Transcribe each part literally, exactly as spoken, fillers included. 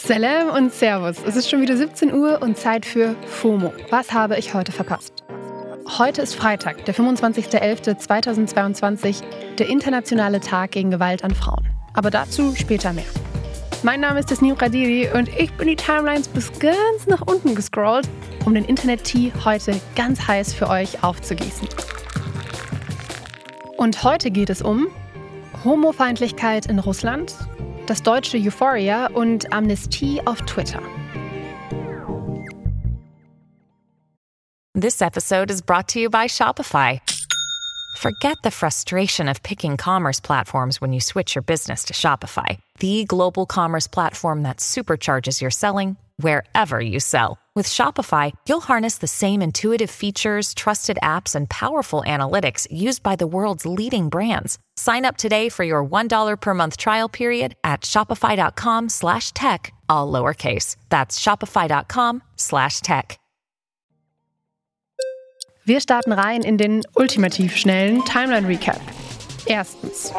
Salam und Servus. Es ist schon wieder siebzehn Uhr und Zeit für FOMO. Was habe ich heute verpasst? Heute ist Freitag, der fünfundzwanzigster elfter zweitausendzweiundzwanzig, der internationale Tag gegen Gewalt an Frauen. Aber dazu später mehr. Mein Name ist Tessniem Kadiri und ich bin die Timelines bis ganz nach unten gescrollt, um den Internet-Tee heute ganz heiß für euch aufzugießen. Und heute geht es um Homofeindlichkeit in Russland, das deutsche Euphoria und Amnestie auf Twitter. This episode is brought to you by Shopify. Forget the frustration of picking commerce platforms when you switch your business to Shopify, the global commerce platform that supercharges your selling wherever you sell. With Shopify, you'll harness the same intuitive features, trusted apps, and powerful analytics used by the world's leading brands. Sign up today for your one dollar per month trial period at shopify.com slash tech, all lowercase. That's shopify.com slash tech. Wir starten rein in den ultimativ schnellen Timeline-Recap. Erstens.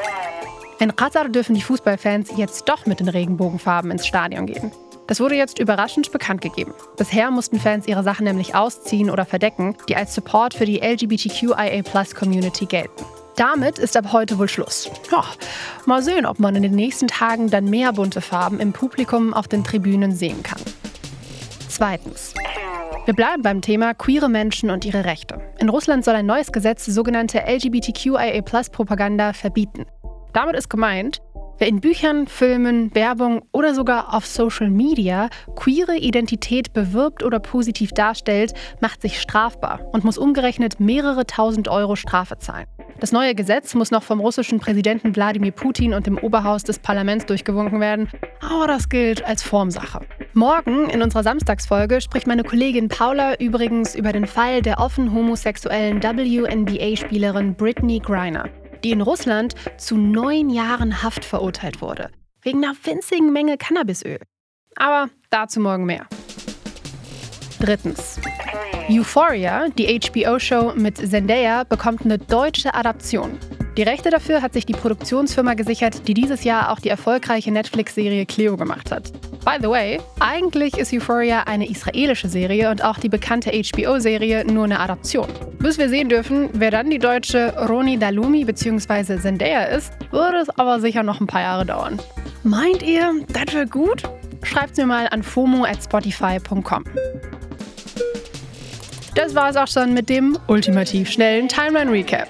In Katar dürfen die Fußballfans jetzt doch mit den Regenbogenfarben ins Stadion gehen. Das wurde jetzt überraschend bekannt gegeben. Bisher mussten Fans ihre Sachen nämlich ausziehen oder verdecken, die als Support für die L G B T Q I A Plus Community gelten. Damit ist ab heute wohl Schluss. Ja, mal sehen, ob man in den nächsten Tagen dann mehr bunte Farben im Publikum auf den Tribünen sehen kann. Zweitens. Wir bleiben beim Thema queere Menschen und ihre Rechte. In Russland soll ein neues Gesetz sogenannte L G B T Q I A Plus Propaganda verbieten. Damit ist gemeint, wer in Büchern, Filmen, Werbung oder sogar auf Social Media queere Identität bewirbt oder positiv darstellt, macht sich strafbar und muss umgerechnet mehrere tausend Euro Strafe zahlen. Das neue Gesetz muss noch vom russischen Präsidenten Wladimir Putin und dem Oberhaus des Parlaments durchgewunken werden, aber das gilt als Formsache. Morgen in unserer Samstagsfolge spricht meine Kollegin Paula übrigens über den Fall der offen homosexuellen W N B A Spielerin Brittney Griner, die in Russland zu neun Jahren Haft verurteilt wurde, wegen einer winzigen Menge Cannabisöl. Aber dazu morgen mehr. Drittens. Euphoria, die H B O Show mit Zendaya, bekommt eine deutsche Adaption. Die Rechte dafür hat sich die Produktionsfirma gesichert, die dieses Jahr auch die erfolgreiche Netflix-Serie Cleo gemacht hat. By the way, eigentlich ist Euphoria eine israelische Serie und auch die bekannte H B O Serie nur eine Adaption. Bis wir sehen dürfen, wer dann die deutsche Roni Dalumi bzw. Zendaya ist, würde es aber sicher noch ein paar Jahre dauern. Meint ihr, das wäre gut? Schreibt's mir mal an fomo at spotify dot com. Das war's auch schon mit dem ultimativ schnellen Timeline Recap.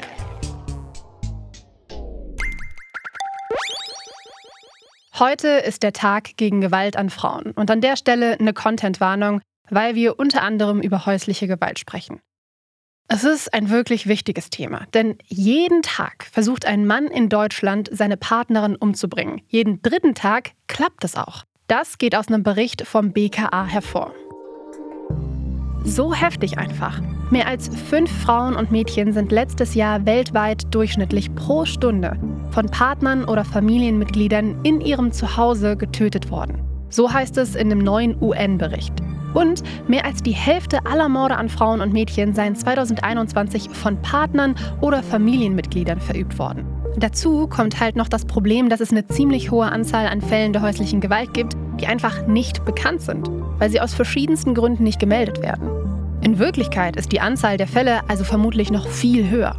Heute ist der Tag gegen Gewalt an Frauen und an der Stelle eine Content-Warnung, weil wir unter anderem über häusliche Gewalt sprechen. Es ist ein wirklich wichtiges Thema, denn jeden Tag versucht ein Mann in Deutschland, seine Partnerin umzubringen. Jeden dritten Tag klappt es auch. Das geht aus einem Bericht vom B K A hervor. So heftig einfach. Mehr als fünf Frauen und Mädchen sind letztes Jahr weltweit durchschnittlich pro Stunde von Partnern oder Familienmitgliedern in ihrem Zuhause getötet worden. So heißt es in dem neuen U N Bericht. Und mehr als die Hälfte aller Morde an Frauen und Mädchen seien zweitausendeinundzwanzig von Partnern oder Familienmitgliedern verübt worden. Dazu kommt halt noch das Problem, dass es eine ziemlich hohe Anzahl an Fällen der häuslichen Gewalt gibt, die einfach nicht bekannt sind, weil sie aus verschiedensten Gründen nicht gemeldet werden. In Wirklichkeit ist die Anzahl der Fälle also vermutlich noch viel höher.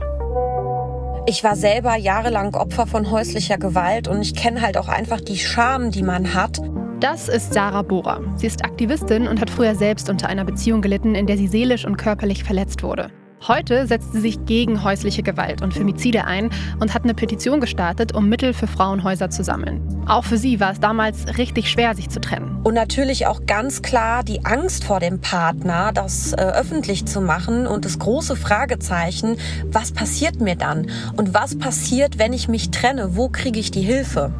Ich war selber jahrelang Opfer von häuslicher Gewalt und ich kenne halt auch einfach die Scham, die man hat. Das ist Sarah Bora. Sie ist Aktivistin und hat früher selbst unter einer Beziehung gelitten, in der sie seelisch und körperlich verletzt wurde. Heute setzt sie sich gegen häusliche Gewalt und Femizide ein und hat eine Petition gestartet, um Mittel für Frauenhäuser zu sammeln. Auch für sie war es damals richtig schwer, sich zu trennen. Und natürlich auch ganz klar die Angst vor dem Partner, das äh, öffentlich zu machen und das große Fragezeichen, was passiert mir dann? Und was passiert, wenn ich mich trenne? Wo kriege ich die Hilfe?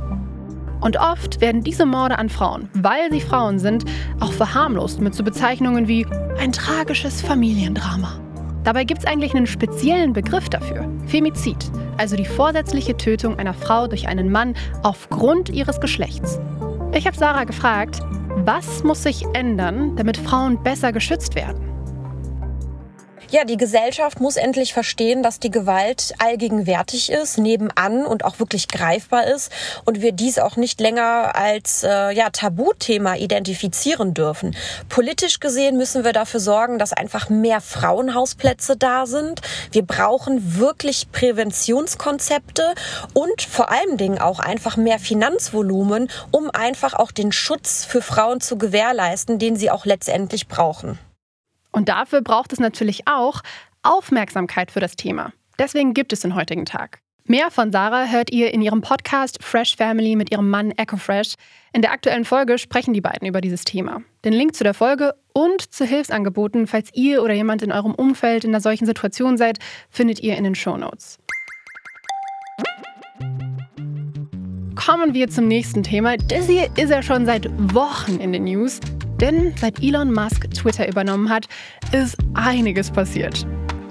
Und oft werden diese Morde an Frauen, weil sie Frauen sind, auch verharmlost mit so Bezeichnungen wie ein tragisches Familiendrama. Dabei gibt es eigentlich einen speziellen Begriff dafür, Femizid, also die vorsätzliche Tötung einer Frau durch einen Mann aufgrund ihres Geschlechts. Ich habe Sarah gefragt, was muss sich ändern, damit Frauen besser geschützt werden? Ja, die Gesellschaft muss endlich verstehen, dass die Gewalt allgegenwärtig ist, nebenan und auch wirklich greifbar ist und wir dies auch nicht länger als äh, ja, Tabuthema identifizieren dürfen. Politisch gesehen müssen wir dafür sorgen, dass einfach mehr Frauenhausplätze da sind. Wir brauchen wirklich Präventionskonzepte und vor allen Dingen auch einfach mehr Finanzvolumen, um einfach auch den Schutz für Frauen zu gewährleisten, den sie auch letztendlich brauchen. Und dafür braucht es natürlich auch Aufmerksamkeit für das Thema. Deswegen gibt es den heutigen Tag. Mehr von Sarah hört ihr in ihrem Podcast Fresh Family mit ihrem Mann Eko Fresh. In der aktuellen Folge sprechen die beiden über dieses Thema. Den Link zu der Folge und zu Hilfsangeboten, falls ihr oder jemand in eurem Umfeld in einer solchen Situation seid, findet ihr in den Shownotes. Kommen wir zum nächsten Thema. Das hier ist ja schon seit Wochen in den News. Denn seit Elon Musk Twitter übernommen hat, ist einiges passiert.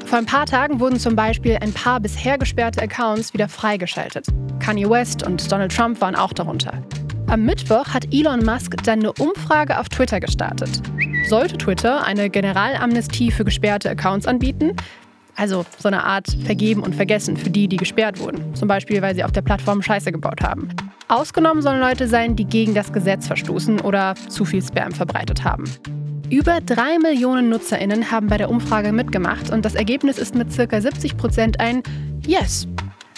Vor ein paar Tagen wurden zum Beispiel ein paar bisher gesperrte Accounts wieder freigeschaltet. Kanye West und Donald Trump waren auch darunter. Am Mittwoch hat Elon Musk dann eine Umfrage auf Twitter gestartet. Sollte Twitter eine Generalamnestie für gesperrte Accounts anbieten? Also so eine Art Vergeben und Vergessen für die, die gesperrt wurden. Zum Beispiel, weil sie auf der Plattform Scheiße gebaut haben. Ausgenommen sollen Leute sein, die gegen das Gesetz verstoßen oder zu viel Spam verbreitet haben. Über drei Millionen NutzerInnen haben bei der Umfrage mitgemacht und das Ergebnis ist mit ca. siebzig Prozent ein Yes.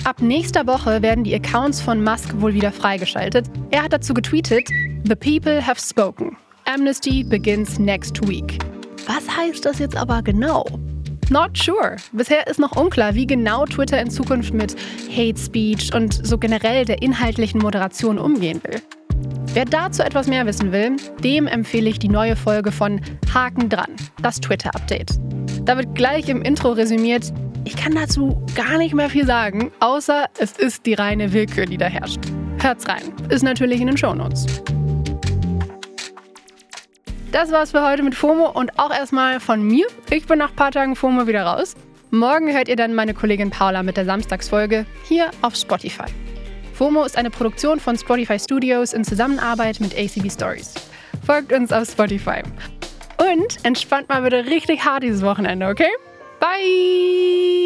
Ab nächster Woche werden die Accounts von Musk wohl wieder freigeschaltet. Er hat dazu getweetet, "The people have spoken. Amnesty begins next week." Was heißt das jetzt aber genau? Not sure. Bisher ist noch unklar, wie genau Twitter in Zukunft mit Hate Speech und so generell der inhaltlichen Moderation umgehen will. Wer dazu etwas mehr wissen will, dem empfehle ich die neue Folge von Haken dran, das Twitter-Update. Da wird gleich im Intro resümiert, ich kann dazu gar nicht mehr viel sagen, außer es ist die reine Willkür, die da herrscht. Hört's rein. Ist natürlich in den Shownotes. Das war's für heute mit FOMO und auch erstmal von mir. Ich bin nach ein paar Tagen FOMO wieder raus. Morgen hört ihr dann meine Kollegin Paula mit der Samstagsfolge hier auf Spotify. FOMO ist eine Produktion von Spotify Studios in Zusammenarbeit mit A C B Stories. Folgt uns auf Spotify. Und entspannt mal wieder richtig hart dieses Wochenende, okay? Bye!